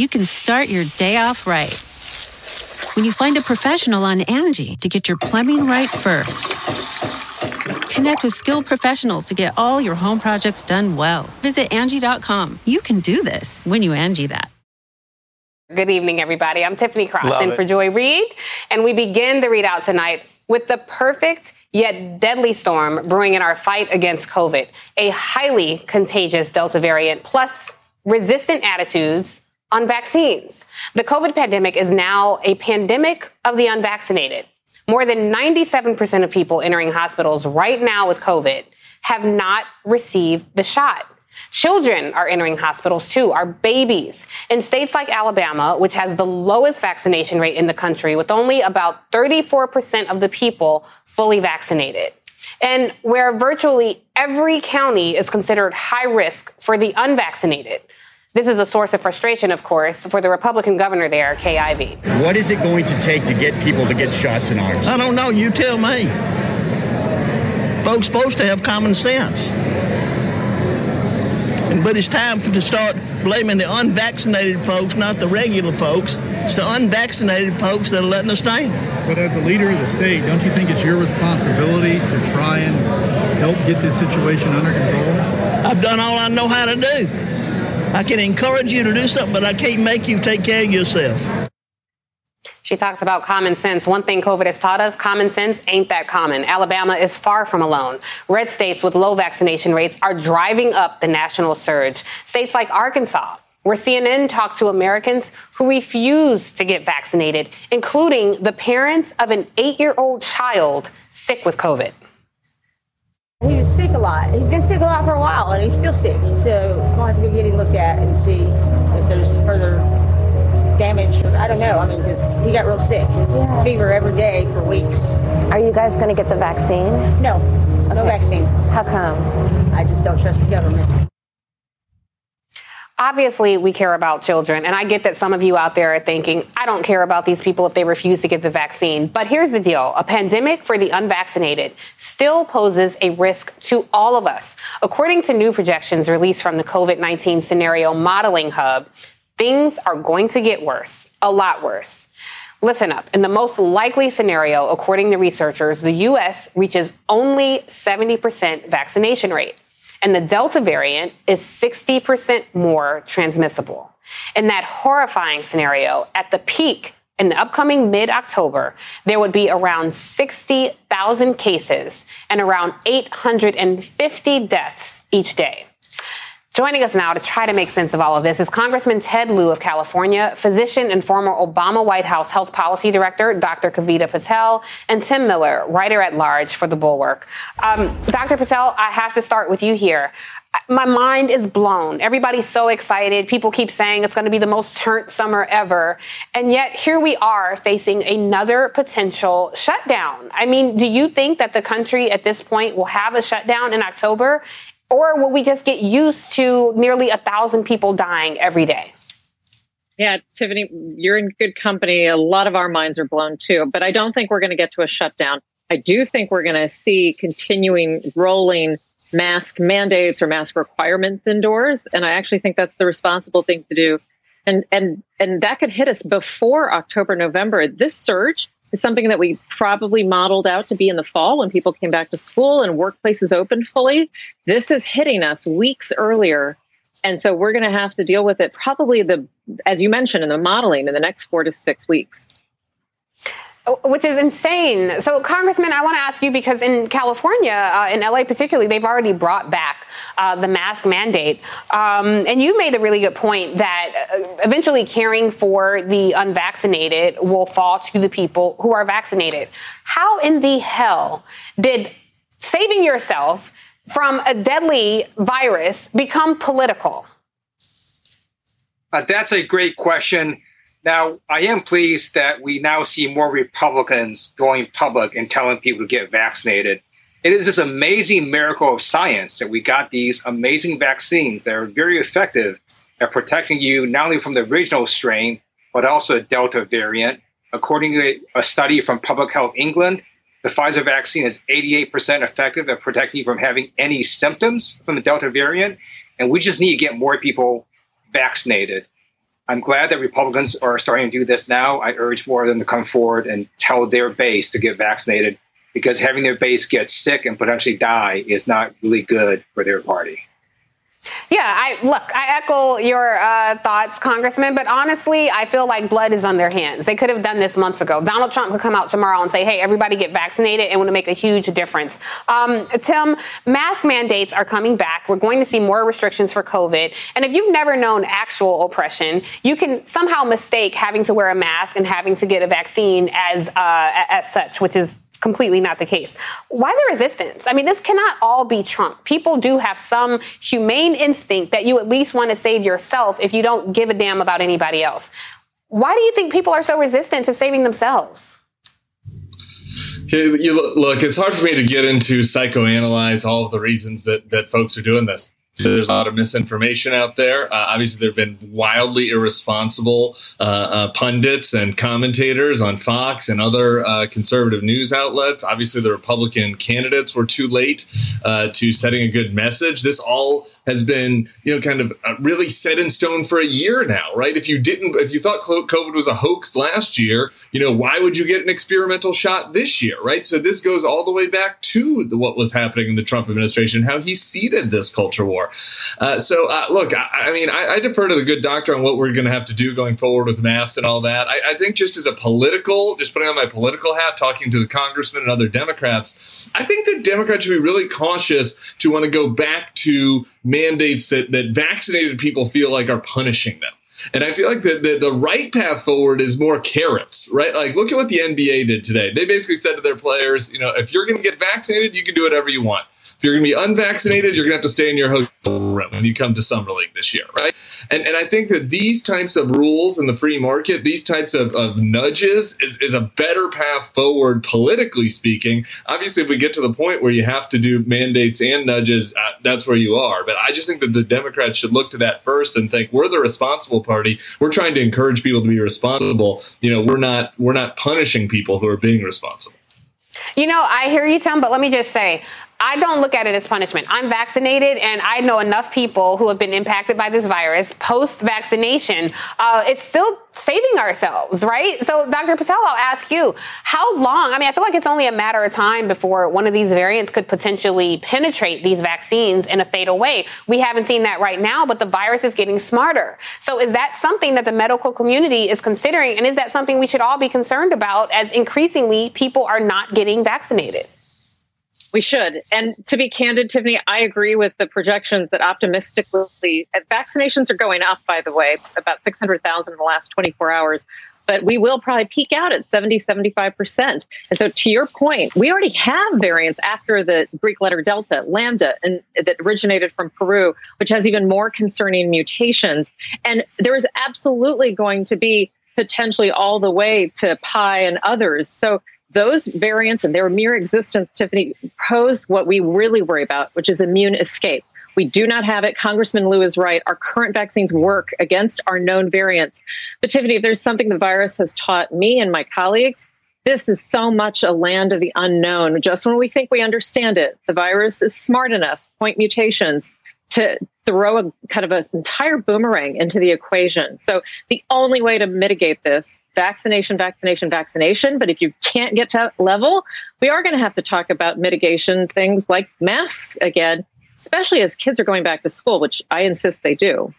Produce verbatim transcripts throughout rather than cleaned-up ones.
you can start your day off right. When you find a professional on Angie to get your plumbing right first. Connect with skilled professionals to get all your home projects done well. Visit Angie dot com. You can do this when you Angie that. Good evening, everybody. I'm Tiffany Cross Love in it. for Joy Reid, and we begin the readout tonight with the perfect yet deadly storm brewing in our fight against COVID. A highly contagious Delta variant plus resistant attitudes on vaccines. The COVID pandemic is now a pandemic of the unvaccinated. More than ninety-seven percent of people entering hospitals right now with COVID have not received the shot. Children are entering hospitals, too, our babies. In states like Alabama, which has the lowest vaccination rate in the country, with only about thirty-four percent of the people fully vaccinated. And where virtually every county is considered high risk for the unvaccinated. This is a source of frustration, of course, for the Republican governor there, Kay Ivey. What is it going to take to get people to get shots in arms? I don't know. You tell me. Folks supposed to have common sense. But it's time for, to start blaming the unvaccinated folks, not the regular folks. It's the unvaccinated folks that are letting us down. But as a leader of the state, don't you think it's your responsibility to try and help get this situation under control? I've done all I know how to do. I can encourage you to do something, but I can't make you take care of yourself. She talks about common sense. One thing COVID has taught us, common sense ain't that common. Alabama is far from alone. Red states with low vaccination rates are driving up the national surge. States like Arkansas, where C N N talked to Americans who refuse to get vaccinated, including the parents of an eight-year-old child sick with COVID. He was sick a lot. He's been sick a lot for a while, and he's still sick. So we'll have to go get him looked at and see if there's further damage. I don't know. I mean, because he got real sick. Yeah. Fever every day for weeks. Are you guys going to get the vaccine? No. Okay. No vaccine. How come? I just don't trust the government. Obviously, we care about children. And I get that some of you out there are thinking, I don't care about these people if they refuse to get the vaccine. But here's the deal. A pandemic for the unvaccinated still poses a risk to all of us. According to new projections released from the COVID nineteen Scenario Modeling Hub, things are going to get worse, a lot worse. Listen up. In the most likely scenario, according to researchers, the U S reaches only seventy percent vaccination rate. And the Delta variant is sixty percent more transmissible. In that horrifying scenario, at the peak in the upcoming mid-October, there would be around sixty thousand cases and around eight hundred fifty deaths each day. Joining us now to try to make sense of all of this is Congressman Ted Lieu of California, physician and former Obama White House Health Policy Director, Doctor Kavita Patel, and Tim Miller, writer-at-large for The Bulwark. Um, Doctor Patel, I have to start with you here. My mind is blown. Everybody's so excited. People keep saying it's going to be the most turnt summer ever. And yet here we are facing another potential shutdown. I mean, do you think that the country at this point will have a shutdown in October? Or will we just get used to nearly a thousand people dying every day? Yeah, Tiffany, you're in good company. A lot of our minds are blown, too. But I don't think we're going to get to a shutdown. I do think we're going to see continuing rolling mask mandates or mask requirements indoors. And I actually think that's the responsible thing to do. And and and that could hit us before October, November. This surge is something that we probably modeled out to be in the fall when people came back to school and workplaces opened fully. This is hitting us weeks earlier. And so we're going to have to deal with it probably, the, as you mentioned, in the modeling in the next four to six weeks. Which is insane. So, Congressman, I want to ask you, because in California, uh, in L A particularly, they've already brought back uh, the mask mandate. Um, and you made a really good point that eventually caring for the unvaccinated will fall to the people who are vaccinated. How in the hell did saving yourself from a deadly virus become political? Uh, that's a great question. Now, I am pleased that we now see more Republicans going public and telling people to get vaccinated. It is this amazing miracle of science that we got these amazing vaccines that are very effective at protecting you not only from the original strain, but also the Delta variant. According to a study from Public Health England, the Pfizer vaccine is eighty-eight percent effective at protecting you from having any symptoms from the Delta variant. And we just need to get more people vaccinated. I'm glad that Republicans are starting to do this now. I urge more of them to come forward and tell their base to get vaccinated, because having their base get sick and potentially die is not really good for their party. Yeah, I look, I echo your uh, thoughts, Congressman, but honestly, I feel like blood is on their hands. They could have done this months ago. Donald Trump could come out tomorrow and say, hey, everybody get vaccinated, and it would make a huge difference. Um, Tim, mask mandates are coming back. We're going to see more restrictions for COVID. And if you've never known actual oppression, you can somehow mistake having to wear a mask and having to get a vaccine as uh, as such, which is completely not the case. Why the resistance? I mean, this cannot all be Trump. People do have some humane instinct that you at least want to save yourself if you don't give a damn about anybody else. Why do you think people are so resistant to saving themselves? You look, look, it's hard for me to get into psychoanalyze all of the reasons that, that folks are doing this. There's a lot of misinformation out there. Uh, obviously, there have been wildly irresponsible uh, uh, pundits and commentators on Fox and other uh, conservative news outlets. Obviously, the Republican candidates were too late uh, to setting a good message. This all has been, you know, kind of really set in stone for a year now, right? If you didn't, if you thought COVID was a hoax last year, you know, why would you get an experimental shot this year, right? So this goes all the way back to the, what was happening in the Trump administration, how he seeded this culture war. Uh, so, uh, look, I, I mean, I, I defer to the good doctor on what we're going to have to do going forward with masks and all that. I, I think just as a political, just putting on my political hat, talking to the congressman and other Democrats, I think that Democrats should be really cautious to want to go back to mandates that, that vaccinated people feel like are punishing them. And I feel like the, the, the right path forward is more carrots, right? Like, look at what the N B A did today. They basically said to their players, you know, if you're going to get vaccinated, you can do whatever you want. If you're going to be unvaccinated, you're going to have to stay in your hotel room when you come to Summer League this year, right? And and I think that these types of rules in the free market, these types of, of nudges is, is a better path forward, politically speaking. Obviously, if we get to the point where you have to do mandates and nudges, uh, that's where you are. But I just think that the Democrats should look to that first and think, we're the responsible party. We're trying to encourage people to be responsible. You know, we're not we're not punishing people who are being responsible. You know, I hear you, Tim, but let me just say, I don't look at it as punishment. I'm vaccinated, and I know enough people who have been impacted by this virus post-vaccination. Uh, it's still saving ourselves, right? So, Doctor Patel, I'll ask you, how long? I mean, I feel like it's only a matter of time before one of these variants could potentially penetrate these vaccines in a fatal way. We haven't seen that right now, but the virus is getting smarter. So is that something that the medical community is considering? And is that something we should all be concerned about as increasingly people are not getting vaccinated? We should. And to be candid, Tiffany, I agree with the projections that optimistically vaccinations are going up, by the way, about six hundred thousand in the last twenty-four hours. But we will probably peak out at seventy, seventy-five percent. And so to your point, we already have variants after the Greek letter Delta, Lambda, and that originated from Peru, which has even more concerning mutations. And there is absolutely going to be potentially all the way to Pi and others. So those variants and their mere existence, Tiffany, pose what we really worry about, which is immune escape. We do not have it. Congressman Lieu is right. Our current vaccines work against our known variants. But Tiffany, if there's something the virus has taught me and my colleagues, this is so much a land of the unknown. Just when we think we understand it, the virus is smart enough, point mutations, to throw a kind of an entire boomerang into the equation. So the only way to mitigate this, vaccination, vaccination, vaccination. But if you can't get to that level, we are going to have to talk about mitigation things like masks again, especially as kids are going back to school, which I insist they do.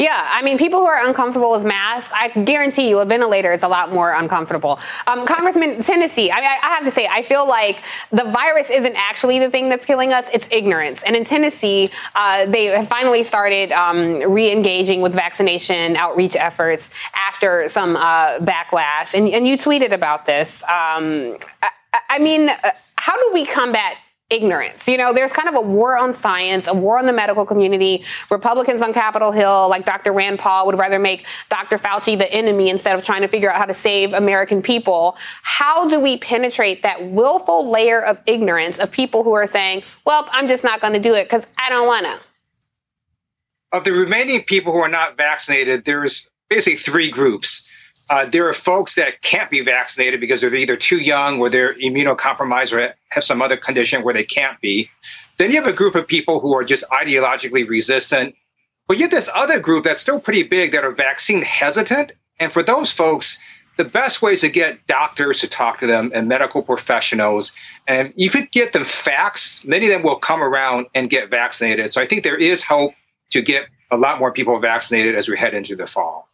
Yeah, I mean, people who are uncomfortable with masks, I guarantee you a ventilator is a lot more uncomfortable. Um, Congressman, Tennessee, I, I have to say, I feel like the virus isn't actually the thing that's killing us. It's ignorance. And in Tennessee, uh, they have finally started um, re-engaging with vaccination outreach efforts after some uh, backlash. And, and you tweeted about this. Um, I, I mean, how do we combat ignorance? You know, there's kind of a war on science, a war on the medical community. Republicans on Capitol Hill, like Doctor Rand Paul, would rather make Doctor Fauci the enemy instead of trying to figure out how to save American people. How do we penetrate that willful layer of ignorance of people who are saying, well, I'm just not going to do it because I don't want to? Of the remaining people who are not vaccinated, there's basically three groups. Uh, there are folks that can't be vaccinated because they're either too young or they're immunocompromised or have some other condition where they can't be. Then you have a group of people who are just ideologically resistant, But you have this other group that's still pretty big that are vaccine hesitant. And for those folks, the best way is to get doctors to talk to them and medical professionals. And if you get them facts, many of them will come around and get vaccinated. So I think there is hope to get a lot more people vaccinated as we head into the fall.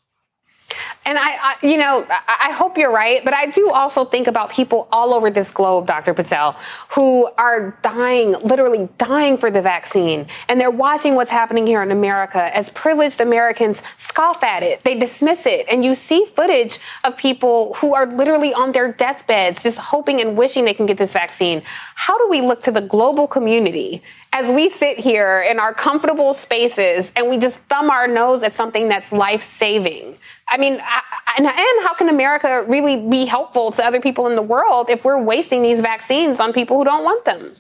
And I, I, you know, I hope you're right, but I do also think about people all over this globe, Doctor Patel, who are dying, literally dying for the vaccine. And they're watching what's happening here in America as privileged Americans scoff at it. They dismiss it. And you see footage of people who are literally on their deathbeds, just hoping and wishing they can get this vaccine. How do we look to the global community as we sit here in our comfortable spaces and we just thumb our nose at something that's life-saving? I mean, I, and, and how can America really be helpful to other people in the world if we're wasting these vaccines on people who don't want them?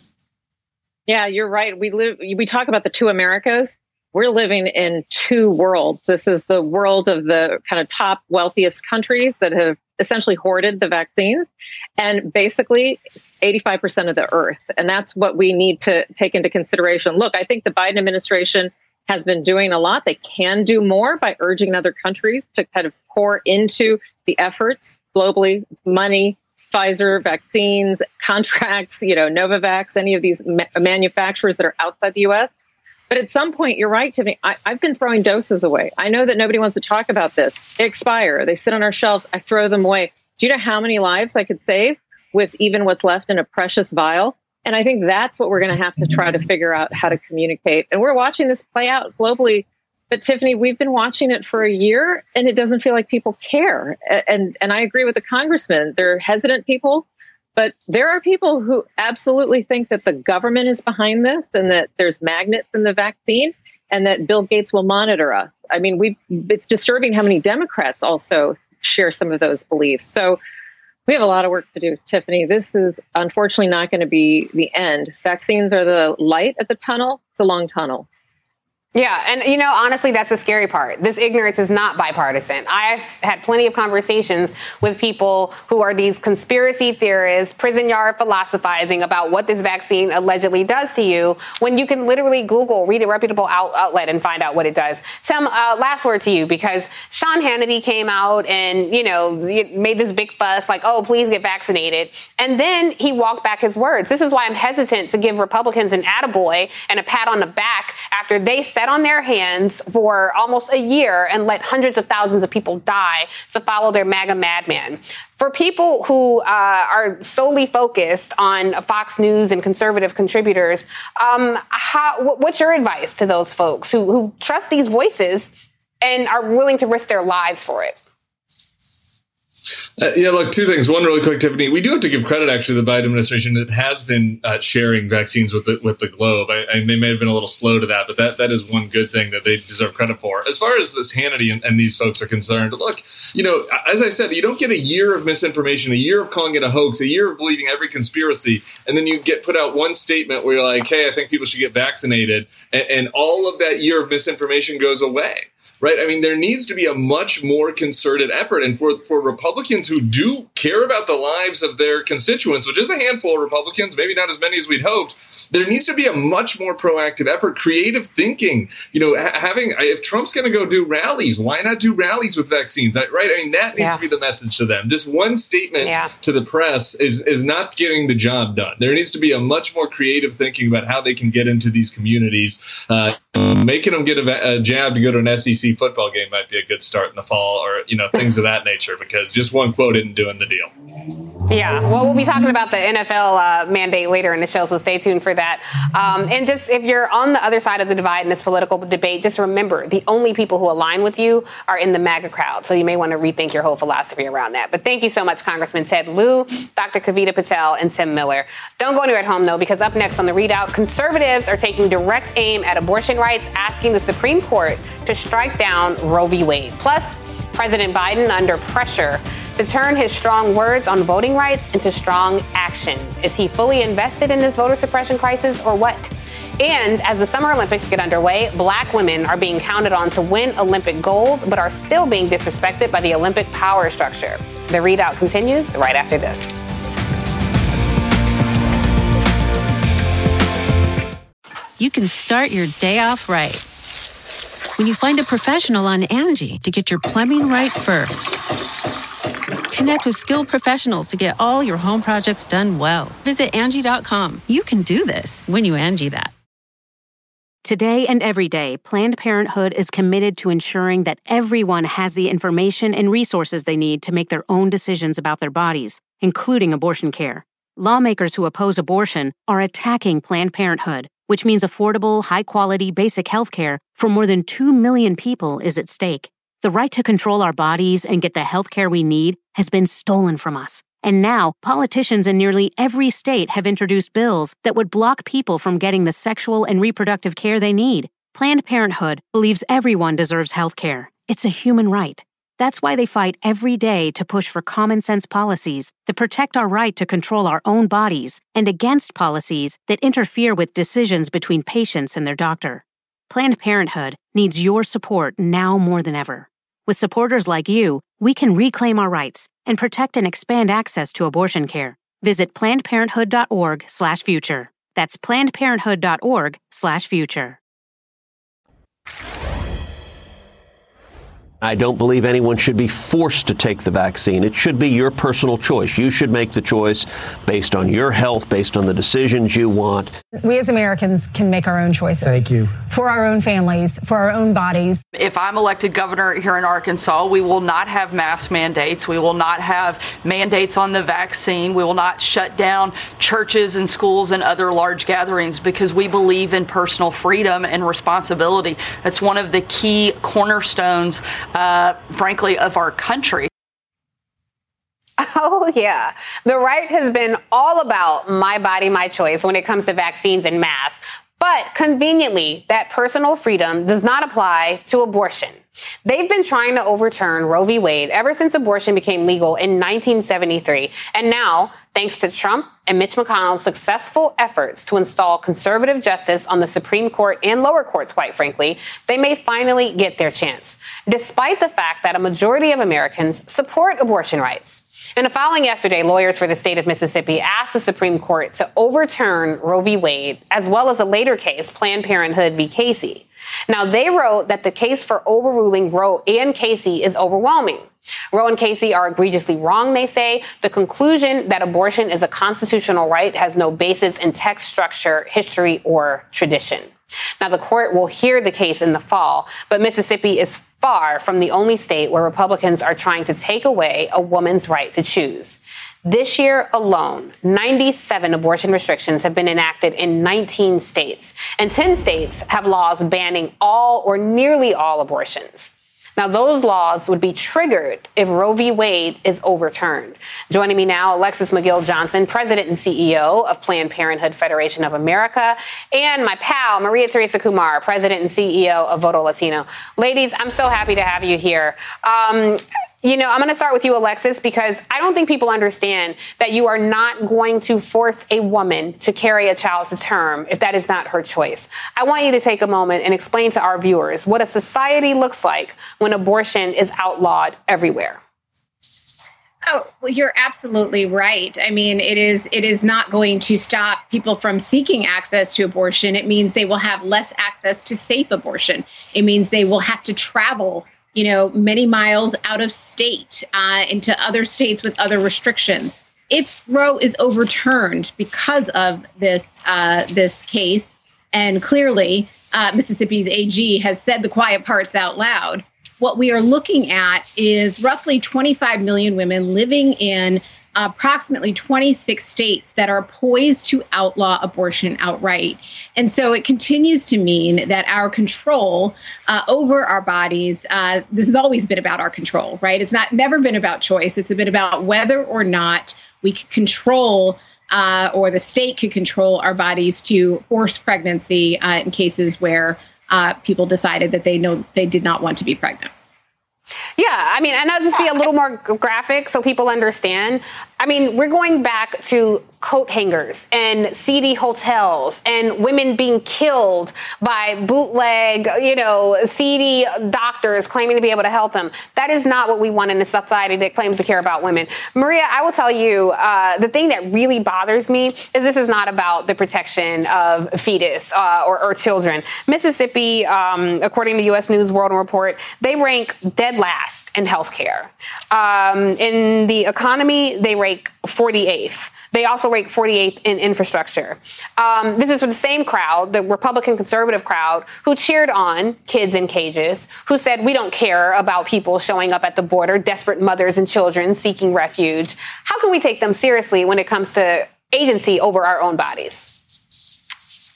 Yeah, you're right. We live, we talk about the two Americas. We're living in two worlds. This is the world of the kind of top wealthiest countries that have essentially hoarded the vaccines and basically eighty-five percent of the earth. And that's what we need to take into consideration. Look, I think the Biden administration has been doing a lot. They can do more by urging other countries to kind of pour into the efforts globally, money, Pfizer, vaccines, contracts, you know, Novavax, any of these ma- manufacturers that are outside the U S. But at some point, you're right, Tiffany, I, I've been throwing doses away. I know that nobody wants to talk about this. They expire. They sit on our shelves. I throw them away. Do you know how many lives I could save with even what's left in a precious vial? And I think that's what we're going to have to try to figure out how to communicate. And we're watching this play out globally. But Tiffany, we've been watching it for a year, and it doesn't feel like people care. And, and I agree with the congressman. They're hesitant people. But there are people who absolutely think that the government is behind this and that there's magnets in the vaccine and that Bill Gates will monitor us. I mean, we it's disturbing how many Democrats also share some of those beliefs. So we have a lot of work to do, Tiffany. This is unfortunately not going to be the end. Vaccines are the light at the tunnel. It's a long tunnel. Yeah. And, you know, honestly, that's the scary part. This ignorance is not bipartisan. I've had plenty of conversations with people who are these conspiracy theorists, prison yard philosophizing about what this vaccine allegedly does to you, when you can literally Google, read a reputable out- outlet and find out what it does. Tim, uh, last word to you, because Sean Hannity came out and, you know, made this big fuss like, oh, please get vaccinated. And then he walked back his words. This is why I'm hesitant to give Republicans an attaboy and a pat on the back after they set on their hands for almost a year and let hundreds of thousands of people die to follow their MAGA madman. For people who uh, are solely focused on Fox News and conservative contributors, um, how, what's your advice to those folks who, who trust these voices and are willing to risk their lives for it? Uh, yeah, look, two things. One really quick, Tiffany. We do have to give credit, actually, to the Biden administration that has been uh, sharing vaccines with the with the globe. I, I, they may have been a little slow to that, but that, that is one good thing that they deserve credit for. As far as this Hannity and, and these folks are concerned, look, you know, as I said, you don't get a year of misinformation, a year of calling it a hoax, a year of believing every conspiracy, and then you get put out one statement where you're like, hey, I think people should get vaccinated, and, and all of that year of misinformation goes away. Right. I mean, there needs to be a much more concerted effort. And for, for Republicans who do care about the lives of their constituents, which is a handful of Republicans, maybe not as many as we'd hoped, there needs to be a much more proactive effort, creative thinking. You know, ha- having if Trump's going to go do rallies, why not do rallies with vaccines? Right. I mean, that needs yeah. to be the message to them. Just one statement yeah. to the press is, is not getting the job done. There needs to be a much more creative thinking about how they can get into these communities. Uh, making them get a, a jab to go to an S E C football game might be a good start in the fall, or, you know, things of that nature, because just one quote isn't doing the deal. Yeah, well, we'll be talking about the N F L uh, mandate later in the show, so stay tuned for that. Um, and just if you're on the other side of the divide in this political debate, just remember the only people who align with you are in the MAGA crowd. So you may want to rethink your whole philosophy around that. But thank you so much, Congressman Ted Lieu, Doctor Kavita Patel, and Tim Miller. Don't go anywhere at home, though, because up next on the readout, conservatives are taking direct aim at abortion rights, asking the Supreme Court to strike down Roe v. Wade. Plus, President Biden under pressure to turn his strong words on voting rights into strong action. Is he fully invested in this voter suppression crisis or what? And as the Summer Olympics get underway, black women are being counted on to win Olympic gold, but are still being disrespected by the Olympic power structure. The readout continues right after this. You can start your day off right when you find a professional on Angie to get your plumbing right first. Connect with skilled professionals to get all your home projects done well. Visit Angie dot com. You can do this when you Angie that. Today and every day, Planned Parenthood is committed to ensuring that everyone has the information and resources they need to make their own decisions about their bodies, including abortion care. Lawmakers who oppose abortion are attacking Planned Parenthood, which means affordable, high-quality, basic health care for more than two million people is at stake. The right to control our bodies and get the health care we need has been stolen from us. And now, politicians in nearly every state have introduced bills that would block people from getting the sexual and reproductive care they need. Planned Parenthood believes everyone deserves health care. It's a human right. That's why they fight every day to push for common sense policies that protect our right to control our own bodies and against policies that interfere with decisions between patients and their doctor. Planned Parenthood needs your support now more than ever. With supporters like you, we can reclaim our rights and protect and expand access to abortion care. Visit planned parenthood dot org slash future. That's planned parenthood dot org slash future. I don't believe anyone should be forced to take the vaccine. It should be your personal choice. You should make the choice based on your health, based on the decisions you want. We as Americans can make our own choices. Thank you. For our own families, for our own bodies. If I'm elected governor here in Arkansas, we will not have mask mandates. We will not have mandates on the vaccine. We will not shut down churches and schools and other large gatherings because we believe in personal freedom and responsibility. That's one of the key cornerstones Uh, frankly, of our country. Oh, yeah. The right has been all about my body, my choice when it comes to vaccines and masks. But conveniently, that personal freedom does not apply to abortion. They've been trying to overturn Roe v. Wade ever since abortion became legal in nineteen seventy-three. And now, thanks to Trump and Mitch McConnell's successful efforts to install conservative justice on the Supreme Court and lower courts, quite frankly, they may finally get their chance, despite the fact that a majority of Americans support abortion rights. In a filing yesterday, lawyers for the state of Mississippi asked the Supreme Court to overturn Roe v. Wade, as well as a later case, Planned Parenthood v. Casey. Now, they wrote that the case for overruling Roe and Casey is overwhelming. Roe and Casey are egregiously wrong, they say. The conclusion that abortion is a constitutional right has no basis in text structure, history, or tradition. Now, the court will hear the case in the fall, but Mississippi is far from the only state where Republicans are trying to take away a woman's right to choose. This year alone, ninety-seven abortion restrictions have been enacted in nineteen states, and ten states have laws banning all or nearly all abortions. Now, those laws would be triggered if Roe v. Wade is overturned. Joining me now, Alexis McGill Johnson, president and C E O of Planned Parenthood Federation of America, and my pal, Maria Teresa Kumar, president and C E O of Voto Latino. Ladies, I'm so happy to have you here. Um, you know, I'm going to start with you, Alexis, because I don't think people understand that you are not going to force a woman to carry a child to term if that is not her choice. I want you to take a moment and explain to our viewers what a society looks like when abortion is outlawed everywhere. Oh, well, you're absolutely right. I mean, it is it is not going to stop people from seeking access to abortion. It means they will have less access to safe abortion. It means they will have to travel, you know, many miles out of state uh, into other states with other restrictions. If Roe is overturned because of this uh, this case, and clearly uh, Mississippi's A G has said the quiet parts out loud, what we are looking at is roughly twenty-five million women living in approximately twenty-six states that are poised to outlaw abortion outright. And so it continues to mean that our control uh, over our bodies, uh, this has always been about our control, right? It's not never been about choice. It's been about whether or not we could control uh, or the state could control our bodies to force pregnancy uh, in cases where Uh, people decided that they know they did not want to be pregnant. Yeah, I mean, and I'll just be a little more graphic so people understand. I mean, we're going back to coat hangers and seedy hotels and women being killed by bootleg, you know, seedy doctors claiming to be able to help them. That is not what we want in a society that claims to care about women. Maria, I will tell you, uh, the thing that really bothers me is this is not about the protection of fetus uh, or, or children. Mississippi, um, according to U S News World Report, they rank dead last in healthcare. Um, in the economy, they rank forty-eighth. They also rank forty-eighth in infrastructure. Um, this is for the same crowd, the Republican conservative crowd, who cheered on kids in cages, who said, we don't care about people showing up at the border, desperate mothers and children seeking refuge. How can we take them seriously when it comes to agency over our own bodies?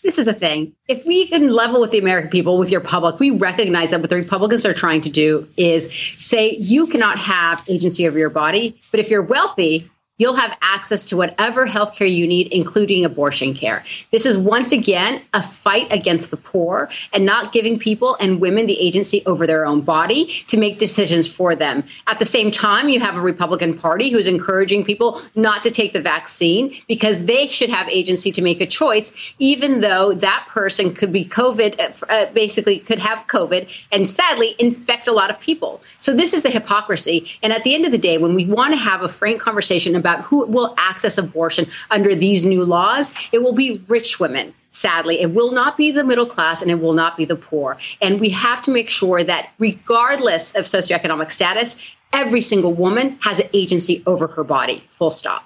This is the thing. If we can level with the American people, with your public, we recognize that what the Republicans are trying to do is say you cannot have agency over your body, but if you're wealthy, you'll have access to whatever health care you need, including abortion care. This is once again a fight against the poor and not giving people and women the agency over their own body to make decisions for them. At the same time, you have a Republican Party who's encouraging people not to take the vaccine because they should have agency to make a choice, even though that person could be COVID, uh, basically could have COVID and sadly infect a lot of people. So this is the hypocrisy. And at the end of the day, when we want to have a frank conversation about about who will access abortion under these new laws, it will be rich women. Sadly, it will not be the middle class and it will not be the poor. And we have to make sure that regardless of socioeconomic status, every single woman has agency over her body. Full stop.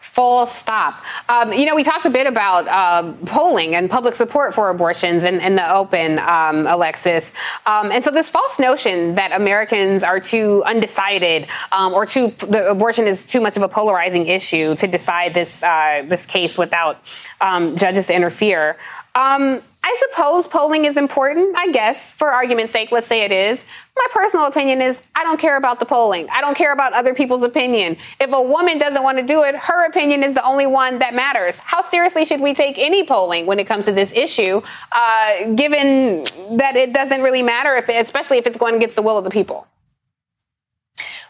Full stop. Um, you know, we talked a bit about uh, polling and public support for abortions in, in the open, um, Alexis. Um, and so this false notion that Americans are too undecided um, or too the abortion is too much of a polarizing issue to decide this uh, this case without um, judges to interfere. Um, I suppose polling is important, I guess, for argument's sake. Let's say it is. My personal opinion is I don't care about the polling. I don't care about other people's opinion. If a woman doesn't want to do it, her opinion is the only one that matters. How seriously should we take any polling when it comes to this issue, uh, given that it doesn't really matter, if, especially if it's going against the will of the people?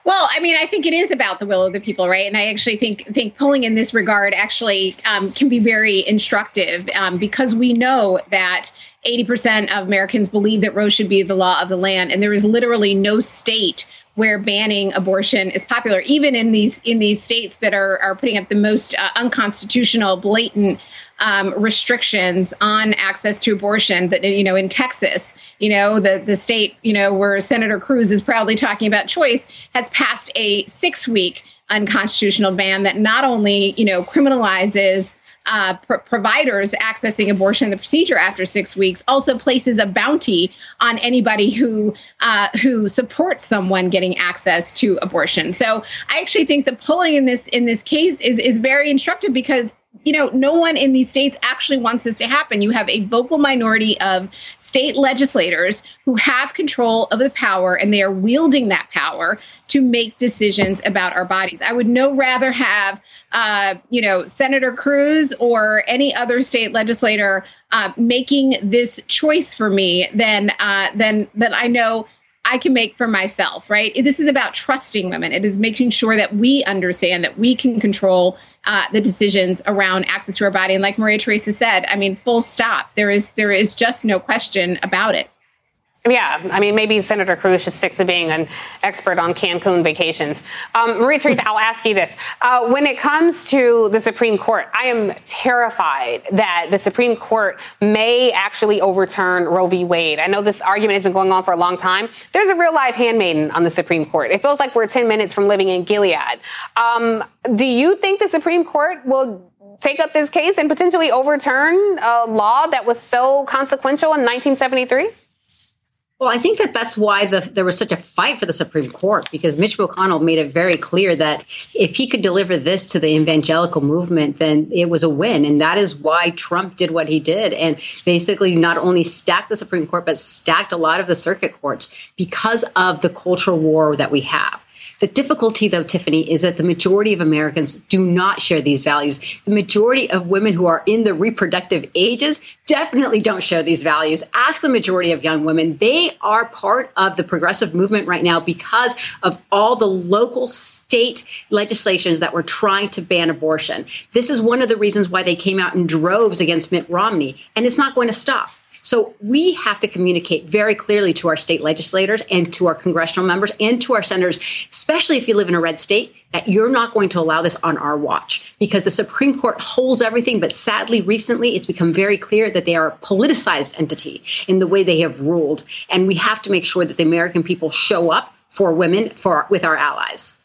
Well, I mean, I think it is about the will of the people, right? And I actually think think polling in this regard actually um, can be very instructive um, because we know that eighty percent of Americans believe that Roe should be the law of the land. And there is literally no state where banning abortion is popular, even in these in these states that are, are putting up the most uh, unconstitutional, blatant um, restrictions on access to abortion. That, you know, in Texas, you know, the, the state, you know, where Senator Cruz is proudly talking about choice, has passed a six week unconstitutional ban that not only, you know, criminalizes Uh, pro- providers accessing abortion, the procedure after six weeks, also places a bounty on anybody who uh, who supports someone getting access to abortion. So I actually think the polling in this in this case is is very instructive because, you know, no one in these states actually wants this to happen. You have a vocal minority of state legislators who have control of the power, and they are wielding that power to make decisions about our bodies. I would no rather have, uh, you know, Senator Cruz or any other state legislator uh, making this choice for me than uh, than than I know I can make for myself, right? This is about trusting women. It is making sure that we understand that we can control uh, the decisions around access to our body. And like Maria Teresa said, I mean, full stop. There is there is just no question about it. Yeah, I mean, maybe Senator Cruz should stick to being an expert on Cancun vacations. Um, Maria Teresa, I'll ask you this. Uh, when it comes to the Supreme Court, I am terrified that the Supreme Court may actually overturn Roe v. Wade. I know this argument has been going on for a long time. There's a real live handmaiden on the Supreme Court. It feels like we're ten minutes from living in Gilead. Um, do you think the Supreme Court will take up this case and potentially overturn a law that was so consequential in nineteen seventy-three? Well, I think that that's why the, there was such a fight for the Supreme Court, because Mitch McConnell made it very clear that if he could deliver this to the evangelical movement, then it was a win. And that is why Trump did what he did and basically not only stacked the Supreme Court, but stacked a lot of the circuit courts because of the cultural war that we have. The difficulty, though, Tiffany, is that the majority of Americans do not share these values. The majority of women who are in the reproductive ages definitely don't share these values. Ask the majority of young women. They are part of the progressive movement right now because of all the local state legislations that were trying to ban abortion. This is one of the reasons why they came out in droves against Mitt Romney, and it's not going to stop. So we have to communicate very clearly to our state legislators and to our congressional members and to our senators, especially if you live in a red state, that you're not going to allow this on our watch because the Supreme Court holds everything. But sadly, recently, it's become very clear that they are a politicized entity in the way they have ruled. And we have to make sure that the American people show up for women, for with our allies.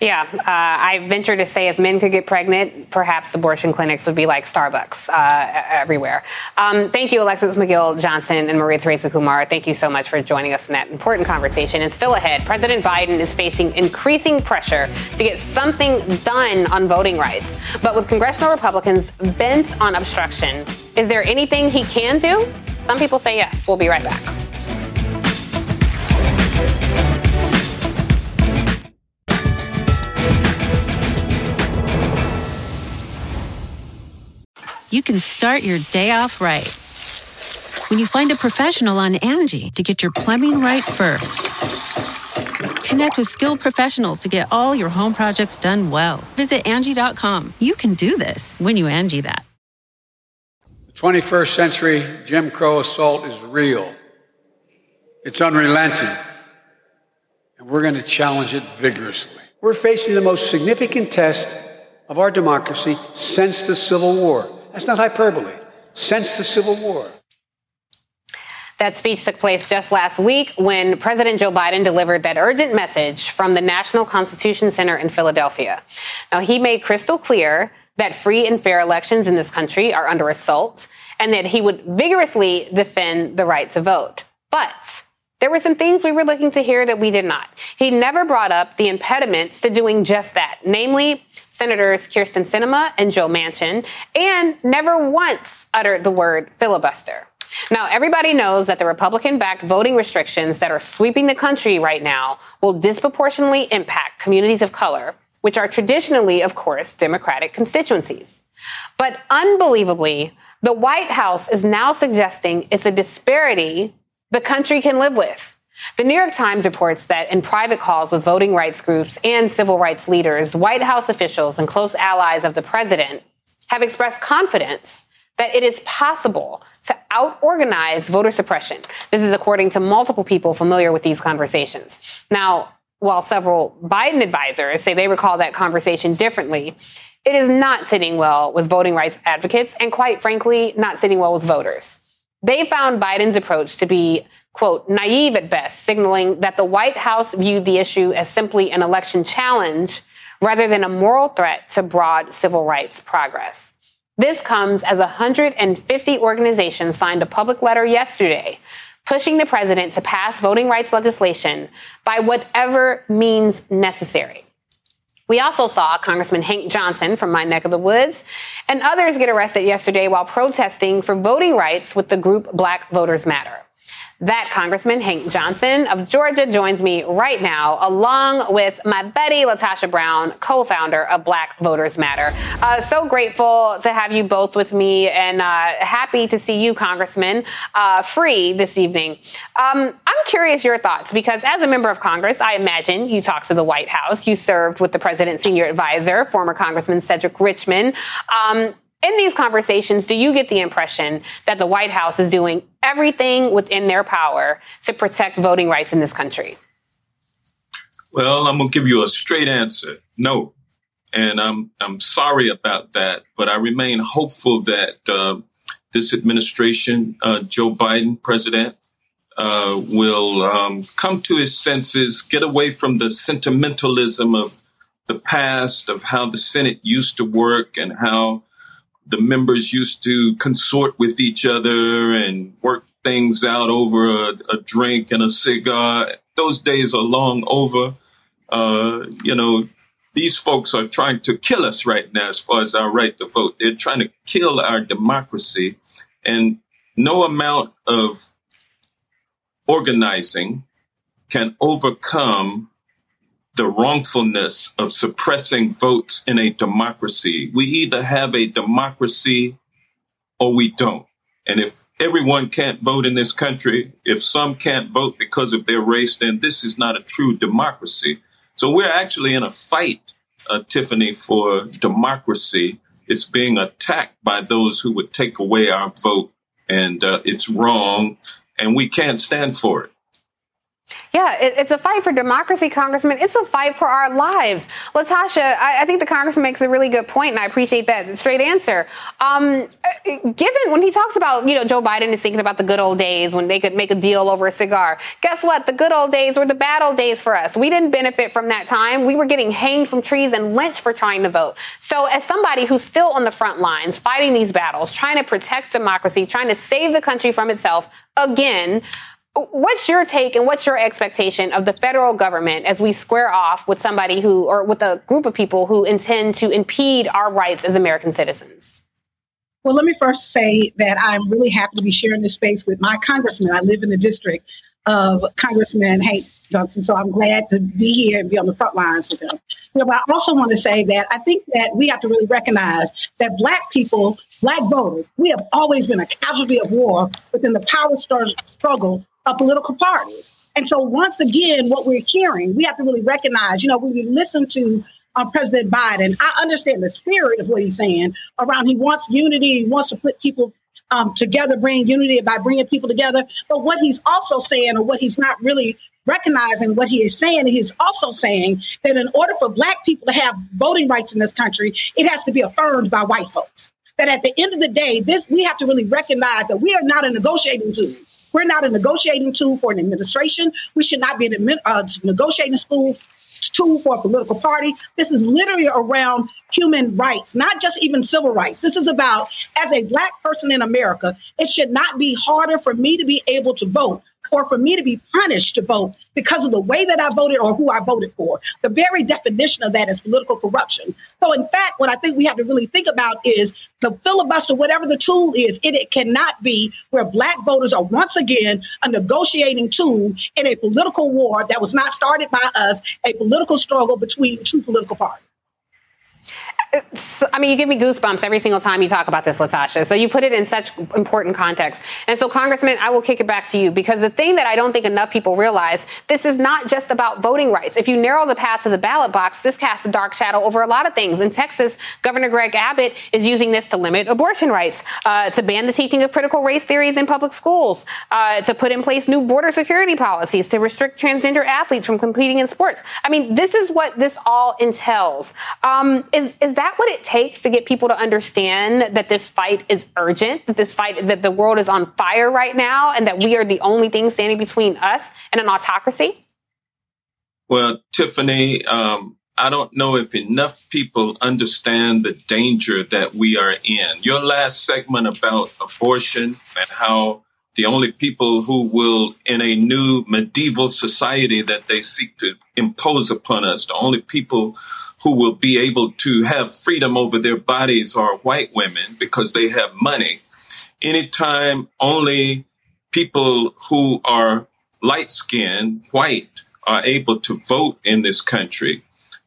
Yeah, uh, I venture to say if men could get pregnant, perhaps abortion clinics would be like Starbucks uh, everywhere. Um, thank you, Alexis McGill Johnson and Maria Teresa Kumar. Thank you so much for joining us in that important conversation. And still ahead, President Biden is facing increasing pressure to get something done on voting rights. But with congressional Republicans bent on obstruction, is there anything he can do? Some people say yes. We'll be right back. You can start your day off right when you find a professional on Angie to get your plumbing right first. Connect with skilled professionals to get all your home projects done well. Visit Angie dot com. You can do this when you Angie that. The twenty-first century Jim Crow assault is real. It's unrelenting. And we're going to challenge it vigorously. We're facing the most significant test of our democracy since the Civil War. That's not hyperbole. Since the Civil War. That speech took place just last week when President Joe Biden delivered that urgent message from the National Constitution Center in Philadelphia. Now, he made crystal clear that free and fair elections in this country are under assault and that he would vigorously defend the right to vote. But there were some things we were looking to hear that we did not. He never brought up the impediments to doing just that, namely Senators Kirsten Sinema and Joe Manchin, and never once uttered the word filibuster. Now, everybody knows that the Republican-backed voting restrictions that are sweeping the country right now will disproportionately impact communities of color, which are traditionally, of course, Democratic constituencies. But unbelievably, the White House is now suggesting it's a disparity the country can live with. The New York Times reports that in private calls with voting rights groups and civil rights leaders, White House officials and close allies of the president have expressed confidence that it is possible to out-organize voter suppression. This is according to multiple people familiar with these conversations. Now, while several Biden advisors say they recall that conversation differently, it is not sitting well with voting rights advocates and, quite frankly, not sitting well with voters. They found Biden's approach to be, quote, naive at best, signaling that the White House viewed the issue as simply an election challenge rather than a moral threat to broad civil rights progress. This comes as one hundred fifty organizations signed a public letter yesterday pushing the president to pass voting rights legislation by whatever means necessary. We also saw Congressman Hank Johnson from my neck of the woods and others get arrested yesterday while protesting for voting rights with the group Black Voters Matter. That Congressman Hank Johnson of Georgia joins me right now, along with my buddy, LaTosha Brown, co-founder of Black Voters Matter. Uh, so grateful to have you both with me and uh, happy to see you, Congressman, uh, free this evening. Um, I'm curious your thoughts, because as a member of Congress, I imagine you talked to the White House. You served with the president's senior advisor, former Congressman Cedric Richmond. Um In these conversations, do you get the impression that the White House is doing everything within their power to protect voting rights in this country? Well, I'm going to give you a straight answer. No. And I'm I'm sorry about that. But I remain hopeful that uh, this administration, uh, Joe Biden, president, uh, will um, come to his senses, get away from the sentimentalism of the past, of how the Senate used to work and how the members used to consort with each other and work things out over a, a drink and a cigar. Those days are long over. Uh, you know, these folks are trying to kill us right now as far as our right to vote. They're trying to kill our democracy. And no amount of organizing can overcome the wrongfulness of suppressing votes in a democracy. We either have a democracy or we don't. And if everyone can't vote in this country, if some can't vote because of their race, then this is not a true democracy. So we're actually in a fight, uh, Tiffany, for democracy. It's being attacked by those who would take away our vote. And uh, it's wrong. And we can't stand for it. Yeah, it's a fight for democracy, Congressman. It's a fight for our lives. LaTosha, I think the Congressman makes a really good point, and I appreciate that straight answer. Um, given when he talks about, you know, Joe Biden is thinking about the good old days when they could make a deal over a cigar. Guess what? The good old days were the bad old days for us. We didn't benefit from that time. We were getting hanged from trees and lynched for trying to vote. So as somebody who's still on the front lines, fighting these battles, trying to protect democracy, trying to save the country from itself again, what's your take and what's your expectation of the federal government as we square off with somebody who, or with a group of people who intend to impede our rights as American citizens? Well, let me first say that I'm really happy to be sharing this space with my congressman. I live in the district of Congressman Hank Johnson, so I'm glad to be here and be on the front lines with him. You know, but I also want to say that I think that we have to really recognize that Black people, Black voters, we have always been a casualty of war within the power struggle of political parties. And so once again, what we're hearing, we have to really recognize, you know, when we listen to uh, President Biden, I understand the spirit of what he's saying around he wants unity, he wants to put people um, together, bring unity by bringing people together. But what he's also saying, or what he's not really recognizing what he is saying, he's also saying that in order for Black people to have voting rights in this country, it has to be affirmed by white folks. That at the end of the day, this we have to really recognize that we are not a negotiating tool. We're not a negotiating tool for an administration. We should not be a uh, negotiating school tool for a political party. This is literally around human rights, not just even civil rights. This is about, as a Black person in America, it should not be harder for me to be able to vote or for me to be punished to vote because of the way that I voted or who I voted for. The very definition of that is political corruption. So in fact, what I think we have to really think about is the filibuster, whatever the tool is, it, it cannot be where Black voters are once again a negotiating tool in a political war that was not started by us, a political struggle between two political parties. It's, I mean, you give me goosebumps every single time you talk about this, LaTosha. So you put it in such important context. And so, Congressman, I will kick it back to you, because the thing that I don't think enough people realize, this is not just about voting rights. If you narrow the path to the ballot box, this casts a dark shadow over a lot of things. In Texas, Governor Greg Abbott is using this to limit abortion rights, uh, to ban the teaching of critical race theories in public schools, uh, to put in place new border security policies, to restrict transgender athletes from competing in sports. I mean, this is what this all entails. Um, is, is Is that what it takes to get people to understand that this fight is urgent, that this fight, that the world is on fire right now, and that we are the only thing standing between us and an autocracy? Well, Tiffany, um, I don't know if enough people understand the danger that we are in. Your last segment about abortion and how the only people who will, in a new medieval society that they seek to impose upon us, the only people who will be able to have freedom over their bodies are white women because they have money. Anytime only people who are light-skinned, white, are able to vote in this country.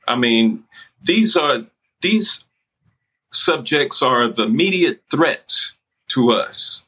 I mean, these are these subjects are of immediate threats to us.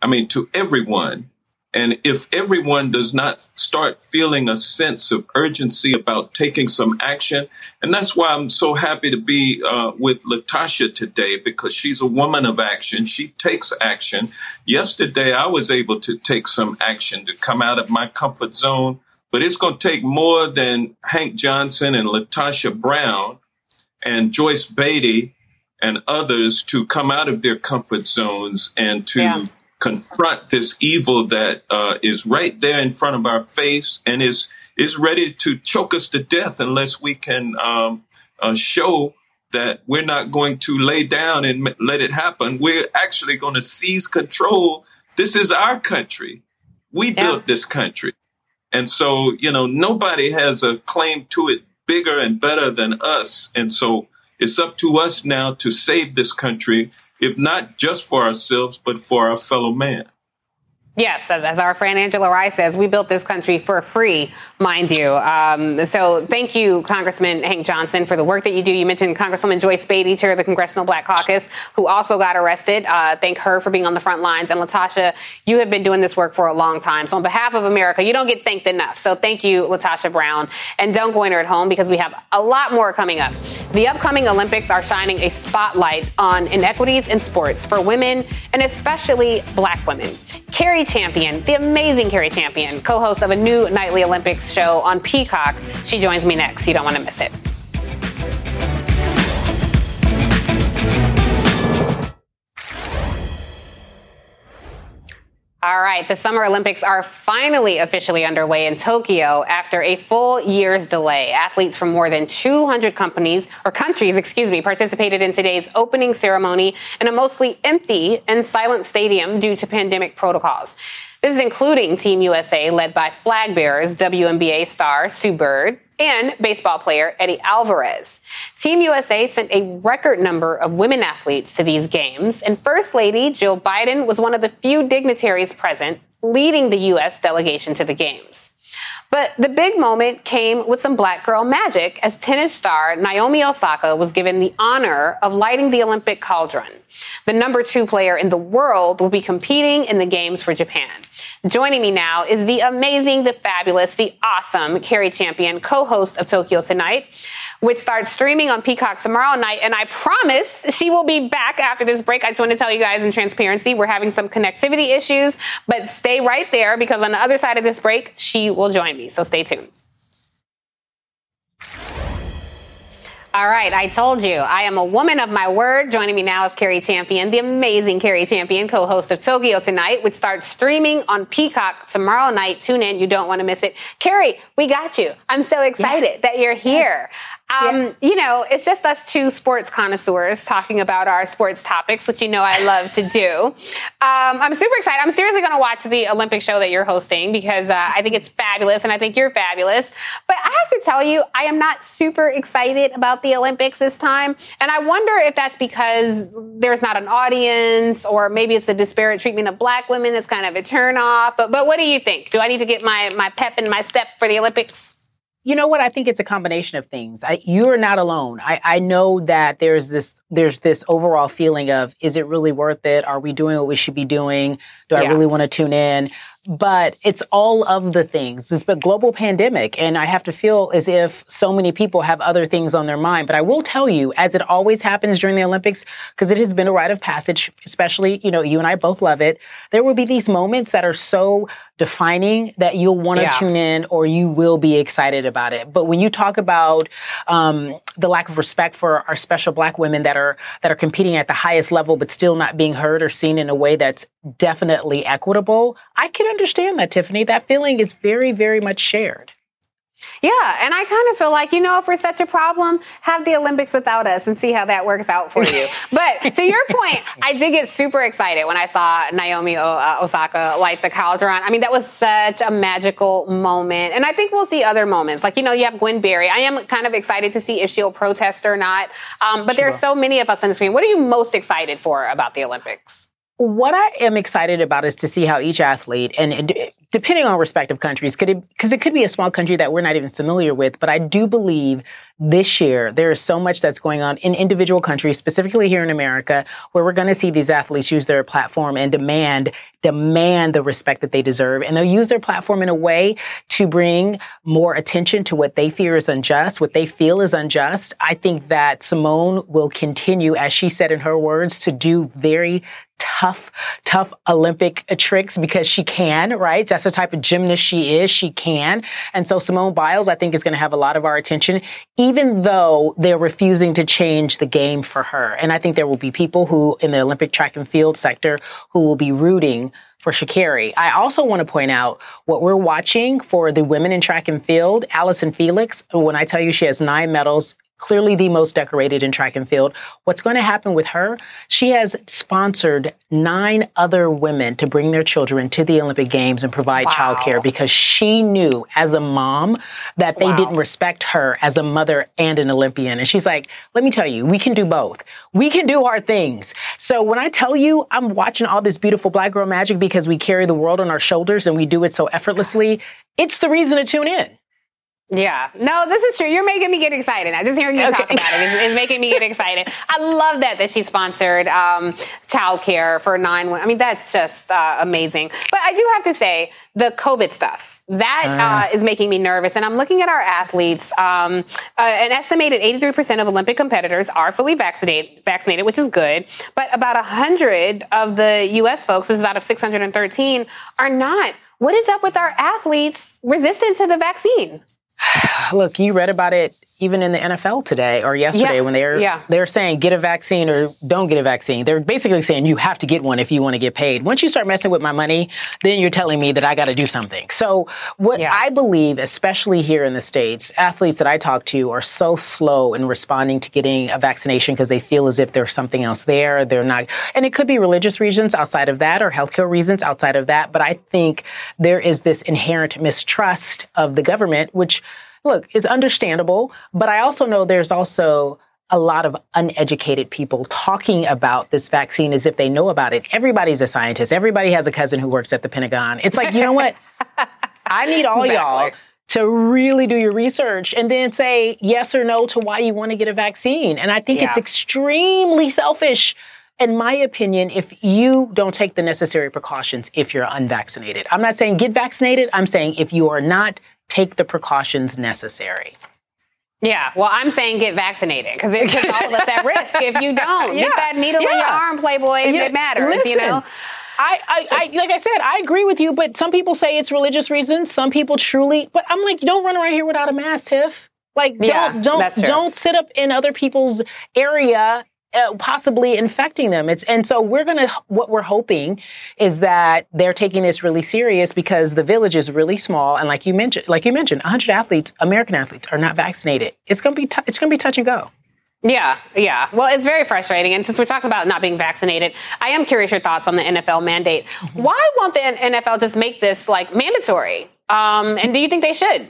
I mean, to everyone. And if everyone does not start feeling a sense of urgency about taking some action, and that's why I'm so happy to be uh, with LaTosha today, because she's a woman of action. She takes action. Yesterday, I was able to take some action to come out of my comfort zone, but it's going to take more than Hank Johnson and LaTosha Brown and Joyce Beatty and others to come out of their comfort zones and to yeah. confront this evil that uh, is right there in front of our face and is is ready to choke us to death unless we can um, uh, show that we're not going to lay down and let it happen. We're actually going to seize control. This is our country. We yeah. built this country. And so, you know, nobody has a claim to it bigger and better than us. And so it's up to us now to save this country, if not just for ourselves, but for our fellow man. Yes, as, as our friend Angela Rye says, we built this country for free, mind you. Um, so thank you, Congressman Hank Johnson, for the work that you do. You mentioned Congresswoman Joyce Beatty, chair of the Congressional Black Caucus, who also got arrested. Uh, thank her for being on the front lines. And LaTosha, you have been doing this work for a long time. So on behalf of America, you don't get thanked enough. So thank you, LaTosha Brown. And don't goiter at home because we have a lot more coming up. The upcoming Olympics are shining a spotlight on inequities in sports for women and especially black women. Carrie Champion, the amazing Carrie Champion, co-host of a new nightly Olympics show on Peacock. She joins me next. You don't want to miss it. All right. The Summer Olympics are finally officially underway in Tokyo after a full year's delay. Athletes from more than two hundred companies or countries, excuse me, participated in today's opening ceremony in a mostly empty and silent stadium due to pandemic protocols. This is including Team U S A, led by flag bearers W N B A star Sue Bird and baseball player Eddie Alvarez. Team U S A sent a record number of women athletes to these games, and First Lady Jill Biden was one of the few dignitaries present, leading the U S delegation to the games. But the big moment came with some black girl magic as tennis star Naomi Osaka was given the honor of lighting the Olympic cauldron. The number two player in the world will be competing in the games for Japan. Joining me now is the amazing, the fabulous, the awesome Carrie Champion, co-host of Tokyo Tonight, which starts streaming on Peacock tomorrow night. And I promise she will be back after this break. I just want to tell you guys in transparency, we're having some connectivity issues, but stay right there because on the other side of this break, she will join me. So stay tuned. All right. I told you I am a woman of my word. Joining me now is Carrie Champion, the amazing Carrie Champion, co-host of Tokyo Tonight, which starts streaming on Peacock tomorrow night. Tune in. You don't want to miss it. Carrie, we got you. I'm so excited yes. that you're here. Yes. Um, yes. You know, it's just us two sports connoisseurs talking about our sports topics, which you know I love to do. Um, I'm super excited. I'm seriously going to watch the Olympic show that you're hosting because uh, I think it's fabulous and I think you're fabulous. But I have to tell you, I am not super excited about the Olympics this time. And I wonder if that's because there's not an audience or maybe it's the disparate treatment of black women that's kind of a turnoff. But, but what do you think? Do I need to get my, my pep and my step for the Olympics? You know what? I think it's a combination of things. I, you're not alone. I, I know that there's this there's this overall feeling of, is it really worth it? Are we doing what we should be doing? Do yeah. I really want to tune in? But it's all of the things. It's a global pandemic, and I have to feel as if so many people have other things on their mind. But I will tell you, as it always happens during the Olympics, because it has been a rite of passage, especially, you know, you and I both love it, there will be these moments that are so defining that you'll want to yeah. tune in or you will be excited about it. But when you talk about um, the lack of respect for our special black women that are that are competing at the highest level but still not being heard or seen in a way that's definitely equitable, I can understand that, Tiffany. That feeling is very, very much shared. Yeah, and I kind of feel like, you know, if we're such a problem, have the Olympics without us and see how that works out for you. But to your point, I did get super excited when I saw Naomi o- uh, Osaka light the cauldron. I mean, that was such a magical moment. And I think we'll see other moments. Like, you know, you have Gwen Berry. I am kind of excited to see if she'll protest or not. Um, but sure. There are so many of us on the screen. What are you most excited for about the Olympics? What I am excited about is to see how each athlete, and depending on respective countries, because it, it could be a small country that we're not even familiar with, but I do believe this year there is so much that's going on in individual countries, specifically here in America, where we're going to see these athletes use their platform and demand, demand the respect that they deserve. And they'll use their platform in a way to bring more attention to what they fear is unjust, what they feel is unjust. I think that Simone will continue, as she said in her words, to do very tough, tough Olympic tricks because she can, right? That's the type of gymnast she is. She can. And so Simone Biles, I think, is going to have a lot of our attention, even though they're refusing to change the game for her. And I think there will be people who in the Olympic track and field sector who will be rooting for Sha'Carri. I also want to point out what we're watching for the women in track and field. Allison Felix, when I tell you she has nine medals, clearly the most decorated in track and field. What's going to happen with her? She has sponsored nine other women to bring their children to the Olympic Games and provide wow. childcare because she knew as a mom that they wow. didn't respect her as a mother and an Olympian. And she's like, let me tell you, we can do both. We can do our things. So when I tell you I'm watching all this beautiful Black girl magic because we carry the world on our shoulders and we do it so effortlessly, it's the reason to tune in. Yeah. No, this is true. You're making me get excited. Just hearing you okay. talk about it is, is making me get excited. I love that that she sponsored um, childcare for nine women. I mean, that's just uh, amazing. But I do have to say, the COVID stuff, that uh, is making me nervous. And I'm looking at our athletes. Um, uh, an estimated eighty-three percent of Olympic competitors are fully vaccinated, vaccinated, which is good. But about one hundred of the U S folks, this is out of six hundred thirteen, are not. What is up with our athletes resistant to the vaccine? Look, you read about it even in the N F L today or yesterday yeah, when they're yeah. they're saying get a vaccine or don't get a vaccine. They're basically saying you have to get one if you want to get paid. Once you start messing with my money, then you're telling me that I got to do something. So what yeah. I believe, especially here in the States, athletes that I talk to are so slow in responding to getting a vaccination because they feel as if there's something else there. They're not. And it could be religious reasons outside of that or healthcare reasons outside of that. But I think there is this inherent mistrust of the government, which look, it's understandable, but I also know there's also a lot of uneducated people talking about this vaccine as if they know about it. Everybody's a scientist. Everybody has a cousin who works at the Pentagon. It's like, you know what? I need all exactly. y'all to really do your research and then say yes or no to why you want to get a vaccine. And I think yeah. it's extremely selfish, in my opinion, if you don't take the necessary precautions if you're unvaccinated. I'm not saying get vaccinated. I'm saying if you are not, take the precautions necessary. Yeah, well, I'm saying get vaccinated because it puts all of us at risk if you don't. Yeah. Get that needle yeah. in your arm, Playboy, if yeah. it matters, Listen, you know? I, I, I, like I said, I agree with you, but some people say it's religious reasons. Some people truly, but I'm like, don't run around here without a mask, Tiff. Like, don't, yeah, don't, don't sit up in other people's area Uh, possibly infecting them. It's and so we're going to, what we're hoping is that they're taking this really serious because the village is really small. And like you mentioned, like you mentioned, one hundred athletes, American athletes are not vaccinated. It's going to be, t- it's going to be touch and go. Yeah, yeah. Well, it's very frustrating. And since we're talking about not being vaccinated, I am curious your thoughts on the N F L mandate. Mm-hmm. Why won't the N F L just make this like mandatory? Um, and do you think they should?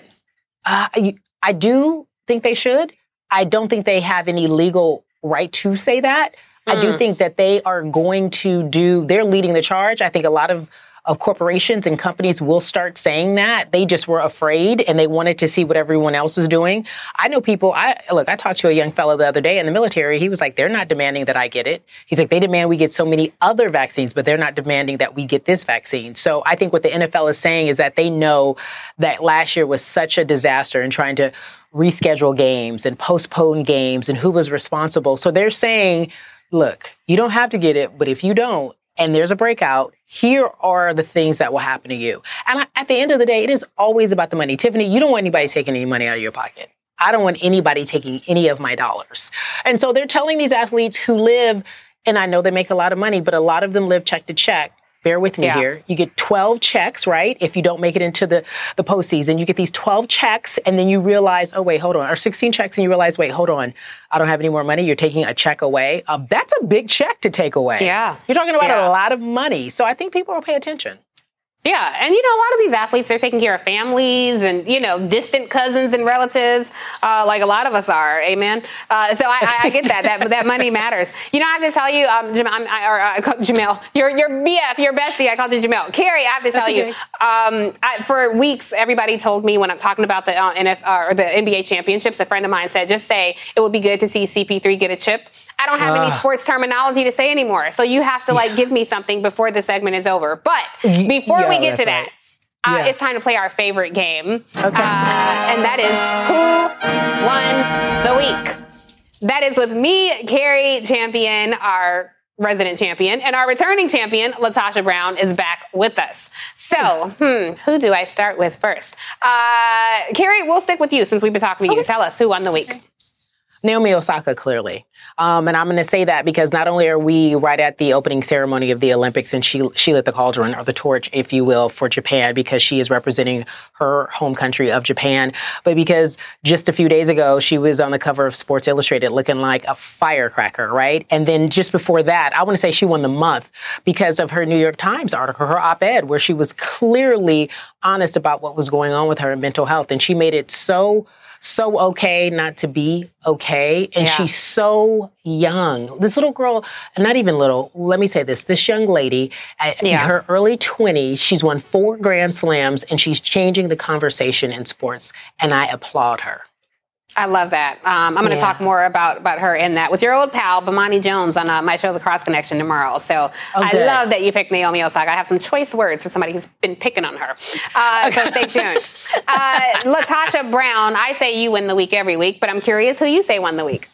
Uh, I, I do think they should. I don't think they have any legal right to say that. Mm. I do think that they are going to do, they're leading the charge. I think a lot of, of corporations and companies will start saying that. They just were afraid and they wanted to see what everyone else is doing. I know people, I look, I talked to a young fellow the other day in the military. He was like, they're not demanding that I get it. He's like, they demand we get so many other vaccines, but they're not demanding that we get this vaccine. So I think what the N F L is saying is that they know that last year was such a disaster and trying to reschedule games and postpone games and who was responsible. So they're saying, look, you don't have to get it, but if you don't and there's a breakout, here are the things that will happen to you. And at the end of the day, it is always about the money. Tiffany, you don't want anybody taking any money out of your pocket. I don't want anybody taking any of my dollars. And so they're telling these athletes who live, and I know they make a lot of money, but a lot of them live check to check. Bear with me yeah. here. You get twelve checks, right? If you don't make it into the, the postseason, you get these twelve checks and then you realize, oh, wait, hold on. Or sixteen checks and you realize, wait, hold on. I don't have any more money. You're taking a check away. Uh, that's a big check to take away. Yeah. You're talking about yeah. a lot of money. So I think people will pay attention. Yeah. And, you know, a lot of these athletes, they're taking care of families and, you know, distant cousins and relatives, uh, like a lot of us are. Amen. Uh, so I, I get that. That that money matters. You know, I have to tell you, um, Jam- I'm, I, or, I call Jamel, your, your B F, your bestie, I called you Jamel. Carrie, I have to tell That's you, okay. um, I, for weeks, everybody told me when I'm talking about the uh, N F L or the N B A championships, a friend of mine said, just say it would be good to see C P three get a chip. I don't have uh, any sports terminology to say anymore. So you have to, like, yeah. give me something before the segment is over. But before yeah. we get to that, right. yeah. uh, it's time to play our favorite game, okay. uh, and that is Who Won the Week. That is with me, Carrie Champion, our resident champion, and our returning champion, LaTosha Brown, is back with us. So, hmm, who do I start with first? Uh, Carrie, we'll stick with you since we've been talking to you. Okay. Tell us who won the week. Naomi Osaka, clearly. Um, and I'm going to say that because not only are we right at the opening ceremony of the Olympics, and she she lit the cauldron, or the torch, if you will, for Japan, because she is representing her home country of Japan, but because just a few days ago, she was on the cover of Sports Illustrated looking like a firecracker, right? And then just before that, I want to say she won the month because of her New York Times article, her op-ed, where she was clearly honest about what was going on with her mental health. And she made it so... so okay not to be okay. And yeah. she's so young. This little girl, not even little, let me say this, this young lady, at yeah. her early twenties, she's won four Grand Slams, and she's changing the conversation in sports. And I applaud her. I love that. Um, I'm going to yeah. talk more about, about her in that with your old pal, Bomani Jones, on uh, my show, The Cross Connection, tomorrow. So oh, I love that you picked Naomi Osaka. I have some choice words for somebody who's been picking on her. Uh, so stay tuned. Uh, LaTosha Brown, I say you win the week every week, but I'm curious who you say won the week.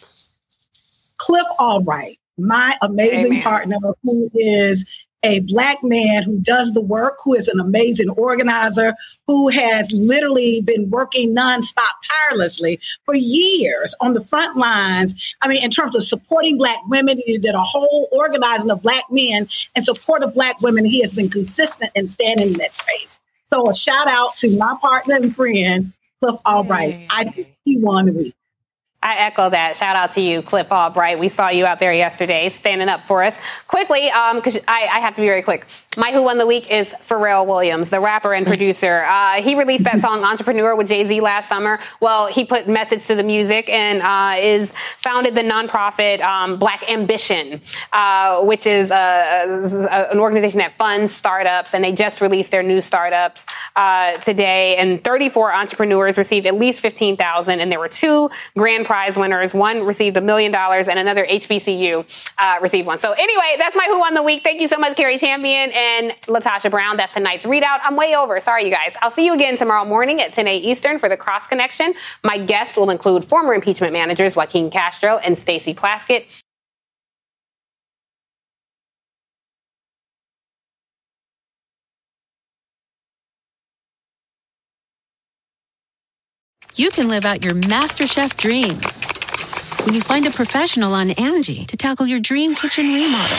Cliff Albright, my amazing Amen. partner, who is a Black man who does the work, who is an amazing organizer, who has literally been working nonstop tirelessly for years on the front lines. I mean, in terms of supporting Black women, he did a whole organizing of Black men in support of Black women. He has been consistent in standing in that space. So a shout out to my partner and friend, Cliff Albright. Hey. I think he won the week. I echo that. Shout out to you, Cliff Albright. We saw you out there yesterday standing up for us. Quickly, because um, I, I have to be very quick. My Who Won the Week is Pharrell Williams, the rapper and producer. Uh, he released that song Entrepreneur with Jay-Z last summer. Well, he put message to the music and uh, is founded the nonprofit um, Black Ambition, uh, which is a, a, an organization that funds startups. And they just released their new startups uh, today. And thirty-four entrepreneurs received at least fifteen thousand dollars. And there were two grand prize winners. One received a million dollars and another H B C U uh, received one. So anyway, that's my Who Won the Week. Thank you so much, Carrie Champion and LaTosha Brown. That's tonight's readout. I'm way over. Sorry, you guys. I'll see you again tomorrow morning at ten a.m. Eastern for The Cross Connection. My guests will include former impeachment managers Joaquin Castro and Stacey Plaskett. You can live out your MasterChef dream when you find a professional on Angie to tackle your dream kitchen remodel.